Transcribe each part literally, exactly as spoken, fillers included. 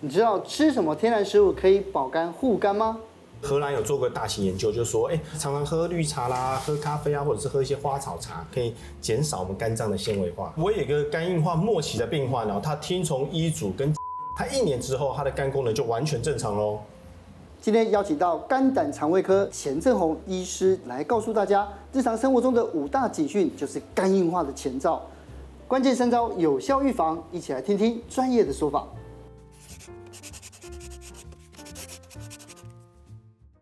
你知道吃什么天然食物可以保肝护肝吗？荷兰有做过大型研究，就说，哎、欸，常常喝绿茶啦、喝咖啡啊，或者是喝一些花草茶，可以减少我们肝脏的纤维化。我有一个肝硬化末期的病患哦，他听从医嘱跟，他一年之后，他的肝功能就完全正常喽。今天邀请到肝胆肠胃科钱正弘医师来告诉大家，日常生活中的五大警讯就是肝硬化的前兆，关键三招有效预防，一起来听听专业的说法。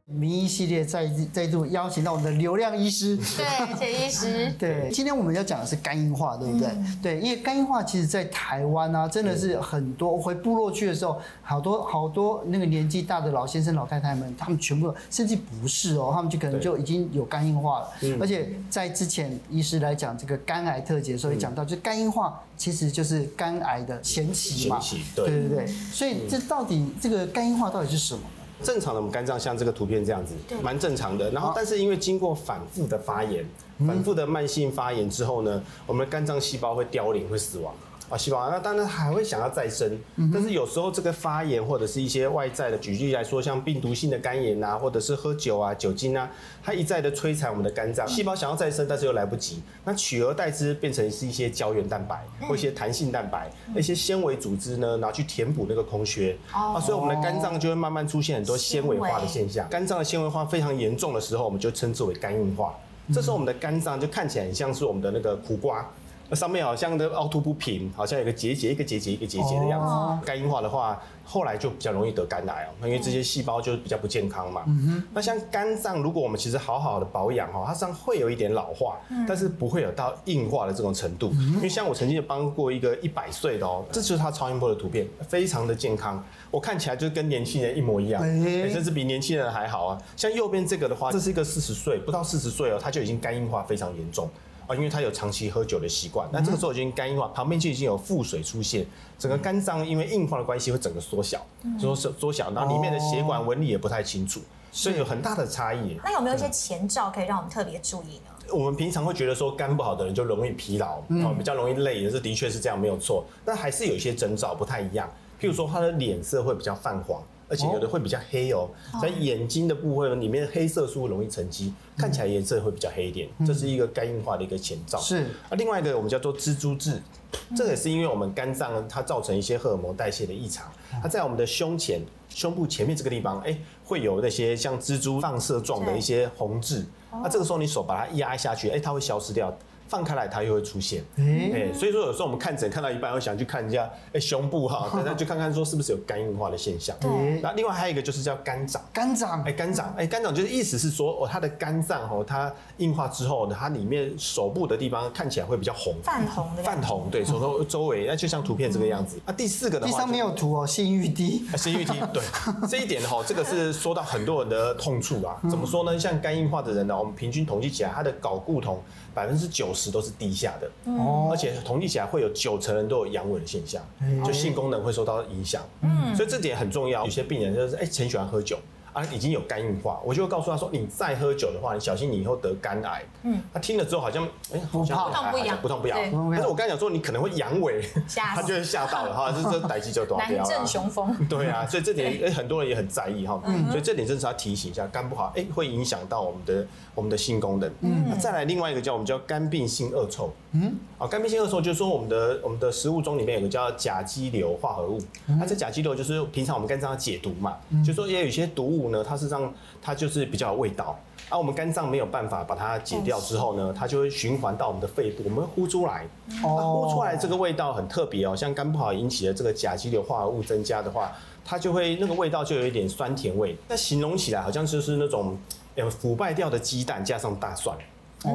名医系列再再度邀请到我们的流量医师，对，钱医师，对，今天我们要讲的是肝硬化，对不对？嗯、对，因为肝硬化其实在台湾啊，真的是很多。我回部落去的时候，好多好多那个年纪大的老先生、老太太们，他们全部甚至不是哦，他们就可能就已经有肝硬化了。而且在之前医师来讲这个肝癌特辑的时候，也讲到，就肝硬化其实就是肝癌的前期嘛，前期对，对对对。所以这到底这个肝硬化到底是什么？正常的我们肝脏像这个图片这样子，蛮正常的。然后，但是因为经过反复的发炎、嗯、反复的慢性发炎之后呢，我们的肝脏细胞会凋零、会死亡啊，细胞。那当然还会想要再生，嗯、但是有时候这个发炎或者是一些外在的，举例来说，像病毒性的肝炎啊，或者是喝酒啊、酒精啊，它一再的摧残我们的肝脏，细胞想要再生，但是又来不及。那取而代之变成是一些胶原蛋白或一些弹性蛋白，一些纤维组织呢，拿去填补那个空缺、哦、啊，所以我们的肝脏就会慢慢出现很多纤维化的现象。肝脏的纤维化非常严重的时候，我们就称之为肝硬化。嗯、这时候我们的肝脏就看起来很像是我们的那个苦瓜。上面好像的凹凸不平，好像有个结节一个结节一个结节的样子。哦、肝硬化的话，后来就比较容易得肝癌哦，因为这些细胞就比较不健康嘛。嗯、那像肝脏，如果我们其实好好的保养哦，它上会有一点老化，嗯、但是不会有到硬化的这种程度。嗯、因为像我曾经帮过一个一百岁的哦，这就是他超音波的图片，非常的健康，我看起来就跟年轻人一模一样，欸欸、甚至比年轻人还好啊。像右边这个的话，这是一个四十岁不到四十岁哦，他就已经肝硬化非常严重。啊，因为他有长期喝酒的习惯，那这个时候已经肝硬化，旁边就已经有腹水出现，整个肝脏因为硬化的关系会整个缩小，缩缩小，然后里面的血管纹理也不太清楚，所以有很大的差异。那有没有一些前兆可以让我们特别注意呢？我们平常会觉得说肝不好的人就容易疲劳，嗯、比较容易累，也是的确是这样没有错，但还是有一些征兆不太一样，譬如说他的脸色会比较泛黄。而且有的会比较黑哦，在眼睛的部分里面黑色素容易沉积，看起来颜色会比较黑一点，这是一个肝硬化的一个前兆。是啊，另外一个我们叫做蜘蛛痣，这个也是因为我们肝脏它造成一些荷尔蒙代谢的异常，它在我们的胸前、胸部前面这个地方，哎，会有那些像蜘蛛放射状的一些红痣，那这个时候你手把它压下去，哎，它会消失掉。放开来，它又会出现。哎，所以说有时候我们看诊看到一半，会想去看一下，哎，胸部哈，大家就看看说是不是有肝硬化的现象。对。那另外还有一个就是叫肝长。肝长。哎，肝长。哎，肝长就是意思是说，哦，它的肝脏哦，它硬化之后呢，它里面手部的地方看起来会比较红。泛红的。泛红，对，手头周围，那就像图片这个样子。啊，第四个的话。地上没有图哦，性欲低。性欲低，对。这一点哈，这个是说到很多人的痛处啊。怎么说呢？像肝硬化的人呢，我们平均统计起来，他的睾固酮百分之九十。都是低下的，嗯、而且统计起来会有九成人都有阳痿的现象，嗯、就性功能会受到影响，嗯、所以这点很重要。有些病人就是哎，欸、很喜欢喝酒啊，已经有肝硬化，我就会告诉他说，你再喝酒的话，你小心你以后得肝癌。嗯，他听了之后好像哎，不痛不痒，不痛不痒。但是我刚才讲说你可能会阳痿，他就会吓到了哈，这这代志就多掉了。男症雄风。对啊，所以这点很多人也很在意哈，所以这点真是要提醒一下，肝不好哎，会影响到我们的我们的性功能。嗯，再来另外一个叫我们叫肝病性恶臭。嗯，啊，肝病性恶臭就是说我们的我们的食物中里面有个叫甲基硫化合物，它这甲基硫就是平常我们肝脏要解毒嘛，就说也有一些毒物。它事实上它就是比较有味道，而、啊、我们肝脏没有办法把它解掉之后呢，它就会循环到我们的肺部，我们会呼出来。哦，呼出来这个味道很特别哦，像肝不好引起的这个甲基硫化合物增加的话，它就会那个味道就有一点酸甜味。那形容起来好像就是那种呃腐败掉的鸡蛋加上大蒜。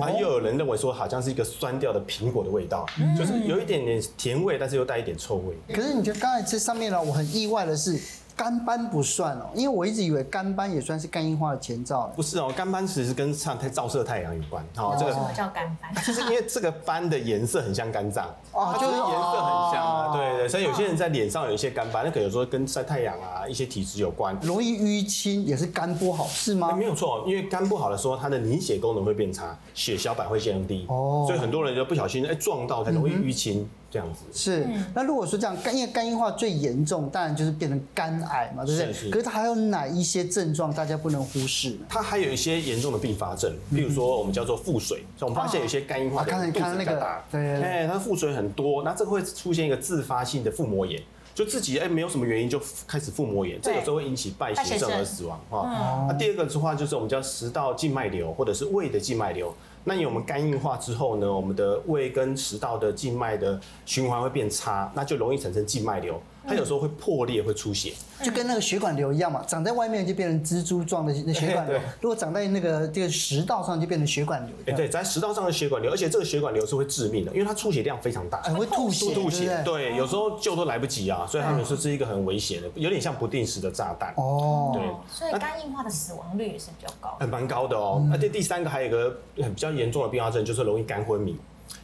啊，又有人认为说，好像是一个酸掉的苹果的味道，嗯、就是有一点点甜味，但是又带一点臭味。可是你觉得刚才这上面呢，我很意外的是，肝斑不算哦，因为我一直以为肝斑也算是肝硬化的前兆。不是哦，肝斑其实跟上太照射太阳有关。哦，这个什么叫肝斑？就是因为这个斑的颜色很像肝脏，哦，就是颜色很像啊。对对，所以有些人在脸上有一些肝斑，那可能有时候跟晒太阳啊一些体质有关，容易淤青，也是肝不好是吗？没有错，因为肝不好的时候，它的凝血功能会变差。血小板会降低，所以很多人就不小心哎撞到，很容易淤青。这样子。是，那如果说这样，因为肝硬化最严重，当然就是变成肝癌嘛，对不对？是是。可是它还有哪一些症状大家不能忽视呢？它还有一些严重的并发症，譬如说我们叫做腹水，像我们发现有些肝硬化的人肚子比较大，哎，它腹水很多，那这个会出现一个自发性的腹膜炎。就自己哎、欸、没有什么原因就开始腹膜炎，这有时候会引起败血症而死亡啊。那、嗯啊、第二个的话就是我们叫食道静脉瘤或者是胃的静脉瘤。那因为我们肝硬化之后呢，我们的胃跟食道的静脉的循环会变差，那就容易产生静脉瘤。它有时候会破裂，会出血，就跟那个血管瘤一样嘛，长在外面就变成蜘蛛状的血管瘤，如果长在那个这个食道上就变成血管瘤。哎，对，在食道上的血管瘤，而且这个血管瘤是会致命的，因为它出血量非常大，会吐血，吐血，对，有时候救都来不及啊，所以它们是一个很危险的，有点像不定时的炸弹。哦，对，所以肝硬化的死亡率也是比较高，很蛮高的哦。那第三个还有一个很比较严重的并发症，就是容易肝昏迷。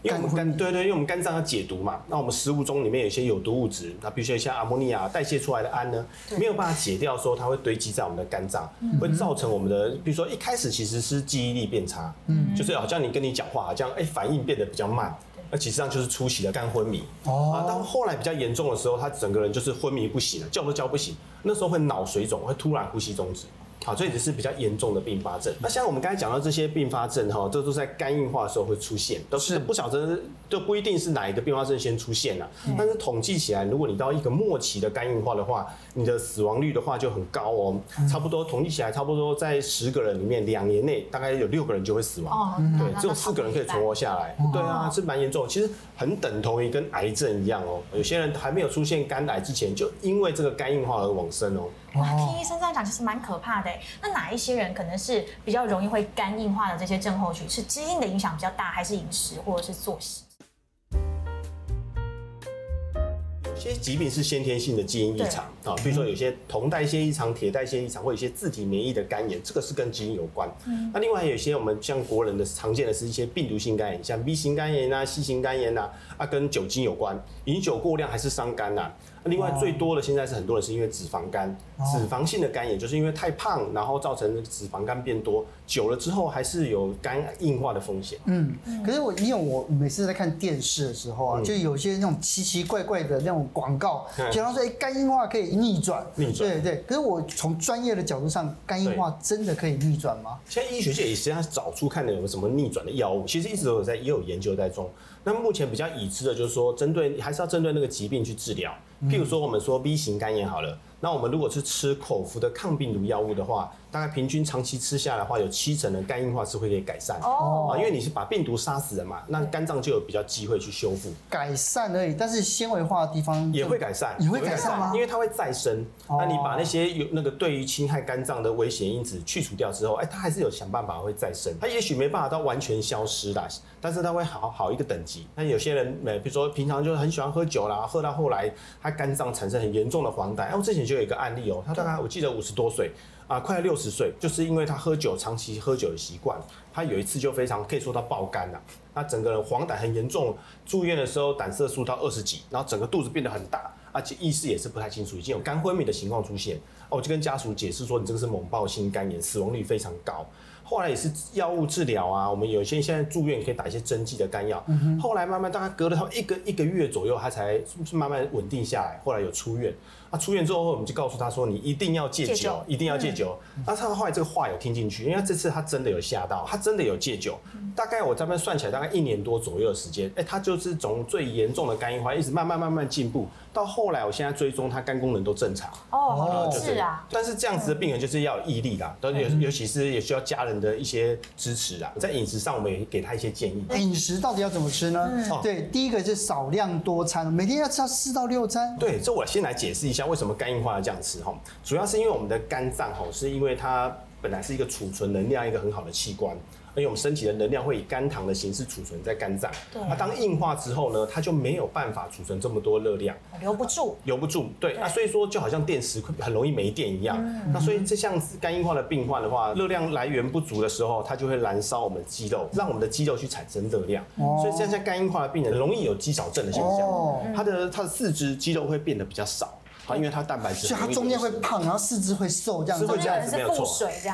因为我们肝对对，因为我们肝脏要解毒嘛，那我们食物中里面有一些有毒物质，那必须像阿摩尼亚代谢出来的氨呢，没有办法解掉的时候，它会堆积在我们的肝脏，会造成我们的，比如说一开始其实是记忆力变差，嗯，就是好像你跟你讲话，好像哎反应变得比较慢。那其实上就是初期的肝昏迷哦，到、啊、后来比较严重的时候，他整个人就是昏迷不醒了，叫都叫不醒，那时候会脑水肿，会突然呼吸中止，好、啊，所以这是比较严重的并发症。那像我们刚才讲到这些并发症哈，这都在肝硬化的时候会出现，都是不晓得，就不一定是哪一个并发症先出现了，但是统计起来，如果你到一个末期的肝硬化的话，你的死亡率的话就很高哦，差不多统计起来，差不多在十个人里面，两年内大概有六个人就会死亡，哦、对，只有四个人可以存活下来，哦、对啊，是蛮严重。其实很等同于跟癌症一样哦，有些人还没有出现肝癌之前，就因为这个肝硬化而往生哦。哇，听医生这样讲，其实蛮可怕的。那哪一些人可能是比较容易会肝硬化的这些症候群，是基因的影响比较大，还是饮食或者是作息？有些疾病是先天性的基因异常啊，比如说有些铜代谢异常、铁代谢异常，或有些自体免疫的肝炎，这个是跟基因有关。嗯、那另外还有一些我们像国人的常见的是一些病毒性肝炎，像 B 型肝炎啊、C 型肝炎啊，啊跟酒精有关，饮酒过量还是伤肝啊。另外最多的现在是很多人是因为脂肪肝，脂肪性的肝炎就是因为太胖，然后造成脂肪肝变多，久了之后还是有肝硬化的风险。嗯，可是我因为我每次在看电视的时候啊，嗯、就有些那种奇奇怪怪的那种广告，比方说哎肝硬化可以逆转，逆转，对对。可是我从专业的角度上，肝硬化真的可以逆转吗？现在医学界也实际上找出看的有什么逆转的药物，其实一直都有在也有研究在中。那目前比较已知的就是说，针对还是要针对那个疾病去治疗。譬如说，我们说 B 型肝炎好了，那我们如果是吃口服的抗病毒药物的话，大概平均长期吃下来的话，有七成的肝硬化是会可以改善哦，啊，因为你是把病毒杀死了嘛，那肝脏就有比较机会去修复改善而已。但是纤维化的地方也会改善，也会改善吗？因为它会再生。哦、那你把那些有那个对于侵害肝脏的危险因子去除掉之后，哎、欸，它还是有想办法会再生，它也许没办法到完全消失啦，但是它会好好一个等级。那有些人，呃，比如说平常就很喜欢喝酒啦，喝到后来他肝脏产生很严重的黄疸，哎、啊，我之前就有一个案例哦、喔，他大概我记得五十多岁。啊，快六十岁，就是因为他喝酒，长期喝酒的习惯，他有一次就非常可以说到爆肝了、啊，那整个人黄疸很严重，住院的时候胆色素到二十几，然后整个肚子变得很大，而且意识也是不太清楚，已经有肝昏迷的情况出现。啊、我就跟家属解释说，你这个是猛暴性肝炎，死亡率非常高。后来也是药物治疗啊，我们有些现在住院可以打一些针剂的肝药，嗯、后来慢慢大概隔了他一个一个月左右，他才慢慢稳定下来。后来有出院，啊，出院之后我们就告诉他说，你一定要戒酒，戒酒一定要戒酒。嗯那、啊、他后来这个话有听进去，因为这次他真的有吓到，他真的有戒酒。大概我这边算起来，大概一年多左右的时间，哎、欸，他就是从最严重的肝硬化一直慢慢慢慢进步，到后来我现在追踪他肝功能都正常。哦，就是、是啊。但是这样子的病人就是要有毅力啦，尤、嗯、尤其是也需要家人的一些支持啦。在饮食上，我们也给他一些建议。饮食到底要怎么吃呢？嗯、对，第一个是少量多餐，每天要吃到四到六餐。对，这我先来解释一下为什么肝硬化要这样吃哈，主要是因为我们的肝脏哈。是因为它本来是一个储存能量一个很好的器官，因为我们身体的能量会以肝糖的形式储存在肝脏。对。那、啊、当硬化之后呢，它就没有办法储存这么多热量，留不住，啊、留不住。对。那、啊、所以说就好像电池很容易没电一样。嗯、那所以这像肝硬化的病患的话，热量来源不足的时候，它就会燃烧我们的肌肉，让我们的肌肉去产生热量。哦、所以像像肝硬化的病人容易有肌少症的现象，哦、他的他的四肢肌肉会变得比较少。因为它蛋白质，所以它中间会胖，然后四肢会瘦，这样子，是会这样子没有错。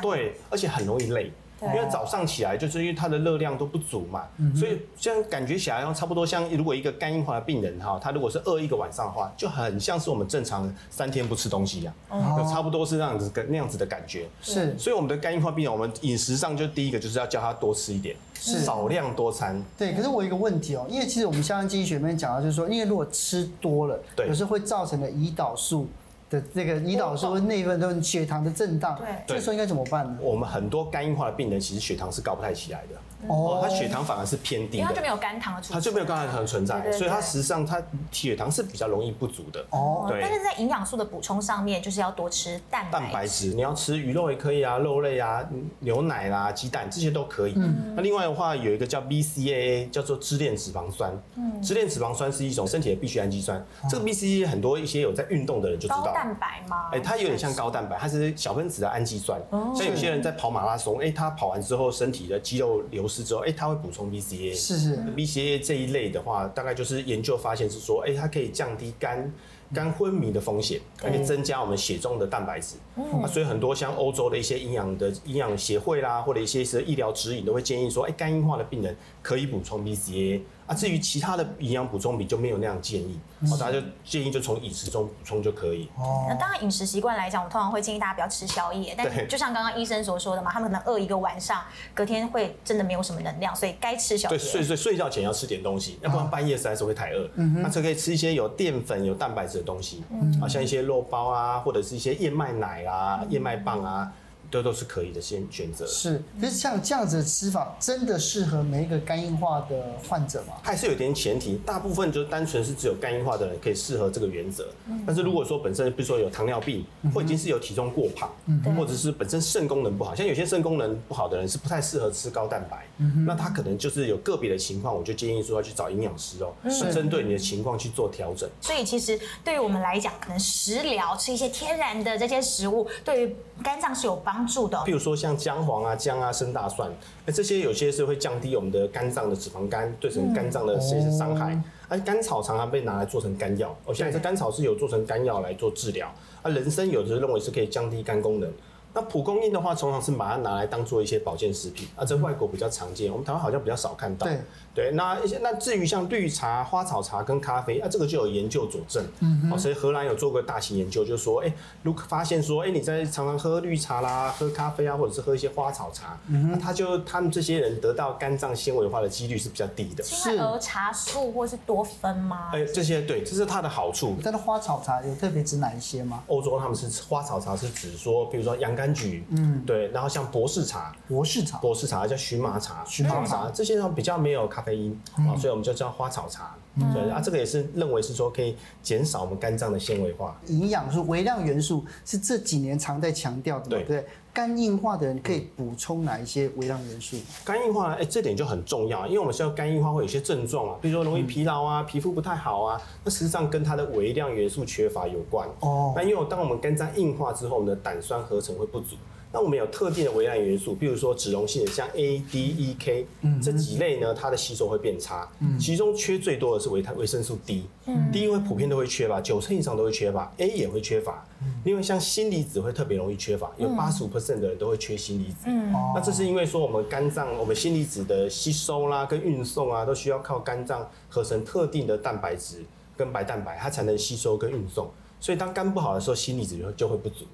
对，而且很容易累。因为早上起来就是因为它的热量都不足嘛，嗯、所以这样感觉起来差不多像如果一个肝硬化的病人哈，他如果是饿一个晚上的话，就很像是我们正常三天不吃东西一样，哦、差不多是那样子那样子的感觉。是，所以我们的肝硬化病人，我们饮食上就第一个就是要叫他多吃一点，少量多餐。对，可是我有一个问题哦、喔，因为其实我们相关经济学里面讲到，就是说，因为如果吃多了，有时候会造成的胰岛素。的那个胰岛素内分泌血糖的震荡，这时候应该怎么办呢？我们很多肝硬化的病人其实血糖是高不太起来的，哦，他血糖反而是偏低的，因为他就没有肝糖的存在，他就没有肝糖的存在，所以他实际上他血糖是比较容易不足的。哦，对。但是在营养素的补充上面，就是要多吃蛋蛋白质，你要吃鱼肉也可以啊，肉类啊，牛奶啦、啊，鸡蛋这些都可以。嗯。那另外的话，有一个叫 B C A A， 叫做支链脂肪酸。嗯。支链脂肪酸是一种身体的必需氨基酸，这个 B C A A 很多一些有在运动的人就知道。蛋白吗？哎、欸，它有点像高蛋白，它是小分子的氨基酸。哦、像有些人在跑马拉松，哎、欸，他跑完之后身体的肌肉流失之后，哎、欸，他会补充 B C A A。是是 ，B C A A 这一类的话，大概就是研究发现是说，哎、欸，它可以降低肝肝昏迷的风险，而且增加我们血中的蛋白质。嗯啊、所以很多像欧洲的一些营养的营养协会啦，或者一些医疗指引都会建议说，哎、欸，肝硬化的病人可以补充 B C A A。啊，至于其他的营养补充比就没有那样建议，哦，大家就建议就从饮食中补充就可以。哦，那当然饮食习惯来讲，我通常会建议大家不要吃宵夜，但就像刚刚医生所说的嘛，他们可能饿一个晚上，隔天会真的没有什么能量，所以该吃宵夜。对，睡睡睡觉前要吃点东西，要不然半夜实在是会太饿。嗯，那就可以吃一些有淀粉、有蛋白质的东西，嗯，啊，像一些肉包啊，或者是一些燕麦奶啊、嗯、燕麦棒啊。这都是可以的先选择。是，可是像这样子的吃法，真的适合每一个肝硬化的患者吗？还是有点前提，大部分就是单纯是只有肝硬化的人可以适合这个原则。嗯、但是如果说本身比如说有糖尿病，嗯、或已经是有体重过胖，嗯、或者是本身肾功能不好，像有些肾功能不好的人是不太适合吃高蛋白。嗯、那他可能就是有个别的情况，我就建议说要去找营养师哦，针对你的情况去做调整。所以其实对于我们来讲，可能食疗吃一些天然的这些食物，对于肝脏是有帮助。譬如说像姜黄啊、姜啊、生大蒜，这些有些是会降低我们的肝脏的脂肪肝，对整个肝脏的这些伤害。嗯哦、啊，甘草常常被拿来做成肝药，哦，现在甘草是有做成肝药来做治疗。啊，人参有的认为是可以降低肝功能。那蒲公英的话，通常是把它拿来当做一些保健食品，啊，在外国比较常见，我们台湾好像比较少看到。对，对，那那至于像绿茶、花草茶跟咖啡，啊，这个就有研究佐证。嗯，哦，所以荷兰有做过大型研究，就是说，哎、欸，如果发现说，哎、欸，你在常常喝绿茶啦、喝咖啡啊，或者是喝一些花草茶，嗯、那他就他们这些人得到肝脏纤维化的几率是比较低的。是因为儿茶素或是多酚吗？哎、欸，这些对，这是它的好处。但是花草茶有特别指哪一些吗？欧洲他们是花草茶是指说，比如说洋甘。柑橘，嗯，对，然后像博士茶，博士茶，博士茶叫荨麻茶，荨麻茶这些比较没有咖啡因，嗯、所以我们就叫花草茶。嗯、对啊，这个也是认为是说可以减少我们肝脏的纤维化。营养素、微量元素是这几年常在强调的，对不对？肝硬化的人可以补充哪一些微量元素？肝硬化，哎、欸，这点就很重要，因为我们知道肝硬化会有一些症状啊，比如说容易疲劳啊、嗯、皮肤不太好啊，那实际上跟它的微量元素缺乏有关。哦，那因为当我们肝脏硬化之后，我们的胆酸合成会不足。那我们有特定的微量元素，比如说脂溶性的，像 A D E K、嗯、这几类呢，它的吸收会变差。嗯、其中缺最多的是维维生素 D，D、嗯、因为普遍都会缺乏，九成以上都会缺乏 ，A 也会缺乏。另外像锌离子会特别容易缺乏，有八十五 percent 的人都会缺锌离子。嗯、那这是因为说我们肝脏，我们锌离子的吸收啦、跟运送啊，都需要靠肝脏合成特定的蛋白质跟白蛋白，它才能吸收跟运送。所以当肝不好的时候，锌离子就会不足。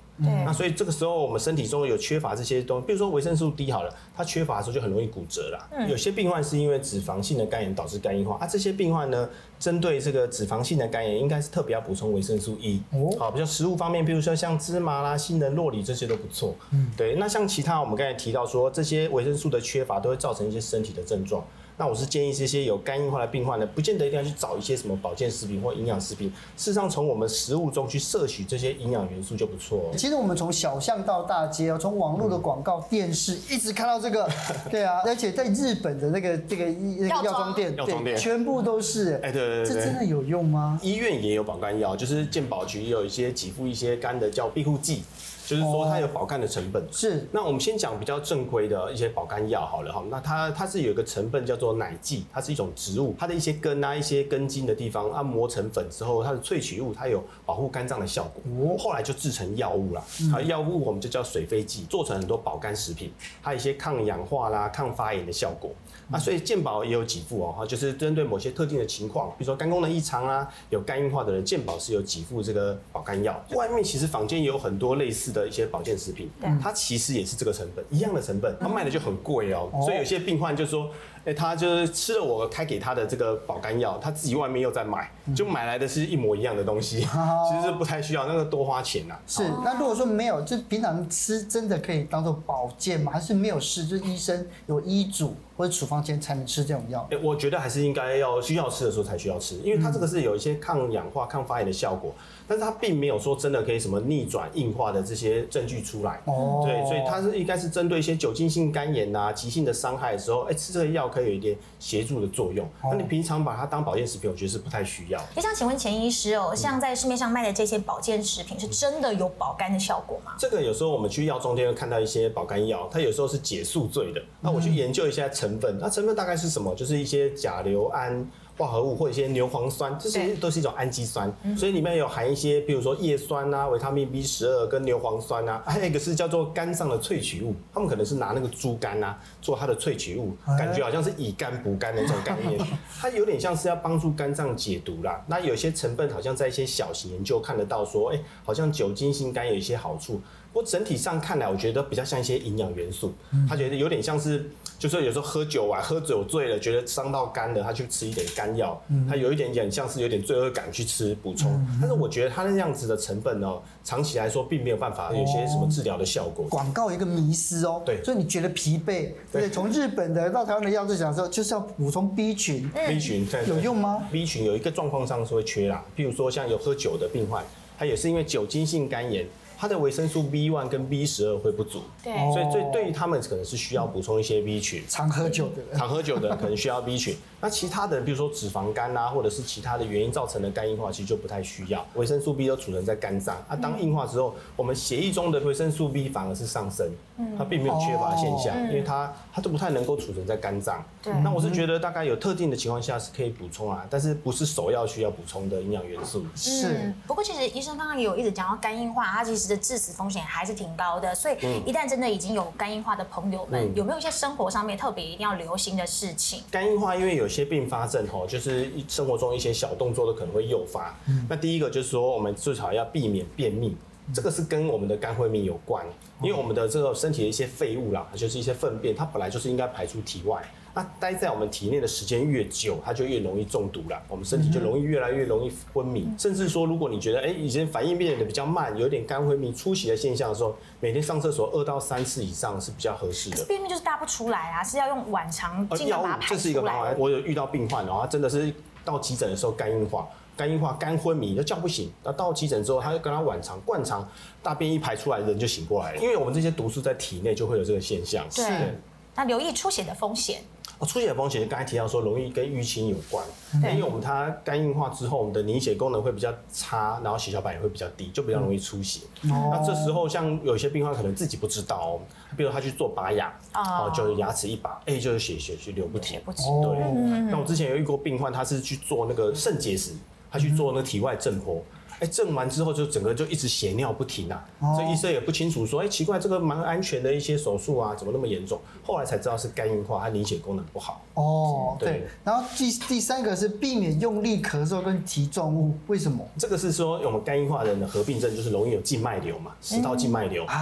那所以这个时候我们身体中有缺乏这些东西，比如说维生素 D 好了，它缺乏的时候就很容易骨折啦。嗯、有些病患是因为脂肪性的肝炎导致肝硬化啊，这些病患呢，针对这个脂肪性的肝炎，应该是特别要补充维生素 E。哦，好，比较食物方面，比如说像芝麻啦、杏仁、酪梨这些都不错。嗯，对。那像其他我们刚才提到说，这些维生素的缺乏都会造成一些身体的症状。那我是建议这些有肝硬化的病患呢，不见得一定要去找一些什么保健食品或营养食品，事实上从我们食物中去摄取这些营养元素就不错哦。其实我们从小巷到大街，从网络的广告、电视一直看到这个，对啊，而且在日本的那个这个药妆店，药妆店全部都是，哎，对对对，这真的有用吗？医院也有保肝药，就是健保局也有一些给付一些肝的叫庇护剂。就是说它有保肝的成分。是。那我们先讲比较正规的一些保肝药好了哈。那它它是有一个成分叫做奶蓟，它是一种植物，它的一些根啊、一些根茎的地方，它磨成粉之后，它的萃取物它有保护肝脏的效果。哦。后来就制成药物啦，啊，药物我们就叫水飞剂，做成很多保肝食品，它有一些抗氧化啦、抗发炎的效果。那所以健保也有给付哦，哈，就是针对某些特定的情况，比如说肝功能异常啊、有肝硬化的人，健保是有给付这个保肝药。外面其实坊间也有很多类似的一些保健食品，它其实也是这个成本一样的成本，它卖的就很贵哦。所以有些病患就说，哎，他就是吃了我开给他的这个保肝药，他自己外面又在买，就买来的是一模一样的东西，其实不太需要那个多花钱呐。是，那如果说没有，就平常吃真的可以当做保健吗？还是没有事，就是医生有医嘱或者处方？才能吃这种药，欸，我觉得还是应该要需要吃的时候才需要吃，因为它这个是有一些抗氧化、抗发炎的效果，但是它并没有说真的可以什么逆转硬化的这些证据出来。哦，对，所以它是应该是针对一些酒精性肝炎啊、急性的伤害的时候，哎，欸，吃这个药可以有一点协助的作用。哦，那你平常把它当保健食品，我觉得是不太需要。就像请问钱医师哦，像在市面上卖的这些保健食品，是真的有保肝的效果吗？这个有时候我们去药妆店会看到一些保肝药，它有时候是解宿醉的，那我去研究一下成分。成分大概是什么？就是一些甲硫胺化合物或者一些牛磺酸，这些都是一种氨基酸，所以里面有含一些，比如说叶酸啊、维他命 B 十二 跟牛磺酸啊，还有一个是叫做肝脏的萃取物，他们可能是拿那个猪肝啊做它的萃取物，感觉好像是以肝补肝的这种概念，它有点像是要帮助肝脏解毒啦。那有些成分好像在一些小型研究看得到说，哎，好像酒精性肝有一些好处。不过整体上看来，我觉得比较像一些营养元素，他觉得有点像是，就是有时候喝酒啊，喝酒醉了，觉得伤到肝了，他去吃一点肝药，他有一点点像是有点罪恶感去吃补充。但是我觉得他那样子的成分哦，长期来说并没有办法有些什么治疗的效果。广告有一个迷思哦，对，所以你觉得疲惫，对，从日本的到台湾的药剂讲说，就是要补充 B 群 ，B 群有用吗 ？B 群有一个状况上是会缺啦，譬如说像有喝酒的病患，他也是因为酒精性肝炎。它的维生素 B 一 跟 B 十二 会不足，对，所以所以对于他们可能是需要补充一些 B 群。常喝酒的人，常喝酒的人可能需要 B 群。那其他的人，比如说脂肪肝啊，或者是其他的原因造成的肝硬化，其实就不太需要。维生素 B 都储存在肝脏，啊，当硬化之后，我们血液中的维生素 B 反而是上升，它并没有缺乏现象，因为它它都不太能够储存在肝脏。对，那我是觉得大概有特定的情况下是可以补充啊，但是不是首要需要补充的营养元素。是，不过其实医生刚刚也有一直讲到肝硬化，它其实的致死风险还是挺高的，所以一旦真的已经有肝硬化的朋友们，嗯，有没有一些生活上面特别一定要留心的事情？肝硬化因为有些并发症吼，就是生活中一些小动作都可能会诱发，嗯。那第一个就是说，我们最好要避免便秘。这个是跟我们的肝会泌有关，因为我们的这个身体的一些废物啦，就是一些粪便，它本来就是应该排出体外，那待在我们体内的时间越久，它就越容易中毒啦，我们身体就容易越来越容易昏迷，甚至说如果你觉得哎以前反应变得比较慢，有点肝昏迷出血的现象的时候，每天上厕所二到三次以上是比较合适的。便秘就是大不出来啊，是要用晚肠尽量把它排出来。这是一个方法，我有遇到病患，然后他真的是到急诊的时候肝硬化。肝硬化、肝昏迷就叫不醒，那到急诊之后，他就跟他晚肠、灌肠，大便一排出来，人就醒过来了。因为我们这些毒素在体内就会有这个现象。对，对，那留意出血的风险。哦，出血的风险刚才提到说容易跟淤青有关，因为我们它肝硬化之后，我们的凝血功能会比较差，然后血小板也会比较低，就比较容易出血。嗯，那这时候像有些病患可能自己不知道，哦，比如他去做拔牙，哦，就牙齿一拔，哎，就是血血就流不停。对，那我之前有遇过病患，他是去做那个肾结石。他去做那体外震波，哎，震完之后就整个就一直血尿不停啊，哦，所以医生也不清楚说，哎，奇怪，这个蛮安全的一些手术啊，怎么那么严重？后来才知道是肝硬化，它凝血功能不好。哦，对。对，然后第第三个是避免用力咳嗽跟提重物，为什么？这个是说我们肝硬化人的合并症就是容易有静脉瘤嘛，食道静脉瘤，嗯，啊,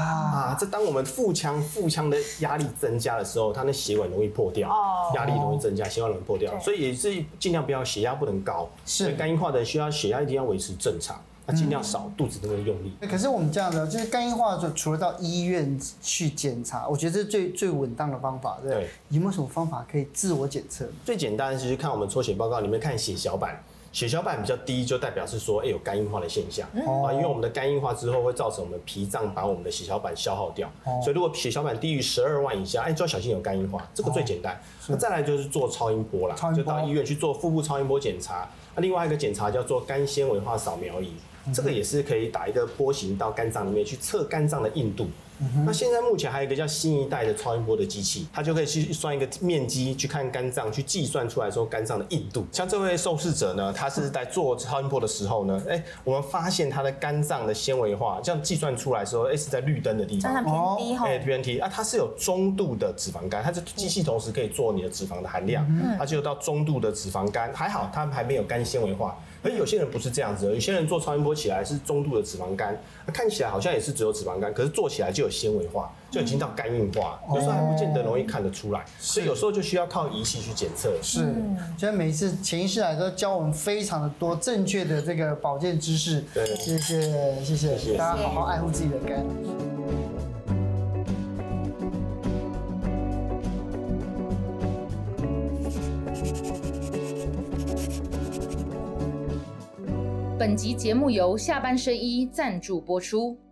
啊，这当我们腹腔腹腔的压力增加的时候，它的血管容易破掉，哦，压力容易增加，血管容易破掉，所以也是尽量不要血压不能高，是，所以肝硬化的人需要血压一定要维持正常。那尽量少肚子那个用力，嗯。可是我们这样的就是肝硬化，就除了到医院去检查，我觉得这是最最稳当的方法，对。对，有没有什么方法可以自我检测？最简单的是去看我们抽血报告里面看血小板。血小板比较低，就代表是说，哎，欸，有肝硬化的现象啊，因为我们的肝硬化之后会造成我们脾脏把我们的血小板消耗掉，所以如果血小板低于十二万以下，哎，欸，就要小心有肝硬化，这个最简单。那再来就是做超音波啦，就到医院去做腹部超音波检查。那另外一个检查叫做肝纤维化扫描仪。这个也是可以打一个波形到肝脏里面去测肝脏的硬度。那现在目前还有一个叫新一代的超音波的机器，它就可以去算一个面积，去看肝脏，去计算出来说肝脏的硬度。像这位受试者呢，他是在做超音波的时候呢，哎、欸，我们发现他的肝脏的纤维化，这样计算出来的时候，哎、欸、是在绿灯的地方，偏低哈，哎偏低。啊，它是有中度的脂肪肝，它这机器同时可以做你的脂肪的含量，嗯、它就到中度的脂肪肝，还好它还没有肝纤维化。而有些人不是这样子的，有些人做超音波起来是中度的脂肪肝，看起来好像也是只有脂肪肝，可是做起来就有纤维化，就已经到肝硬化，有时候还不见得容易看得出来，所以有时候就需要靠仪器去检测。是，所以每一次潜意识来都教我们非常的多正确的这个保健知识。对，谢谢谢谢，大家好好爱护自己的肝。本集节目由下半身医赞助播出。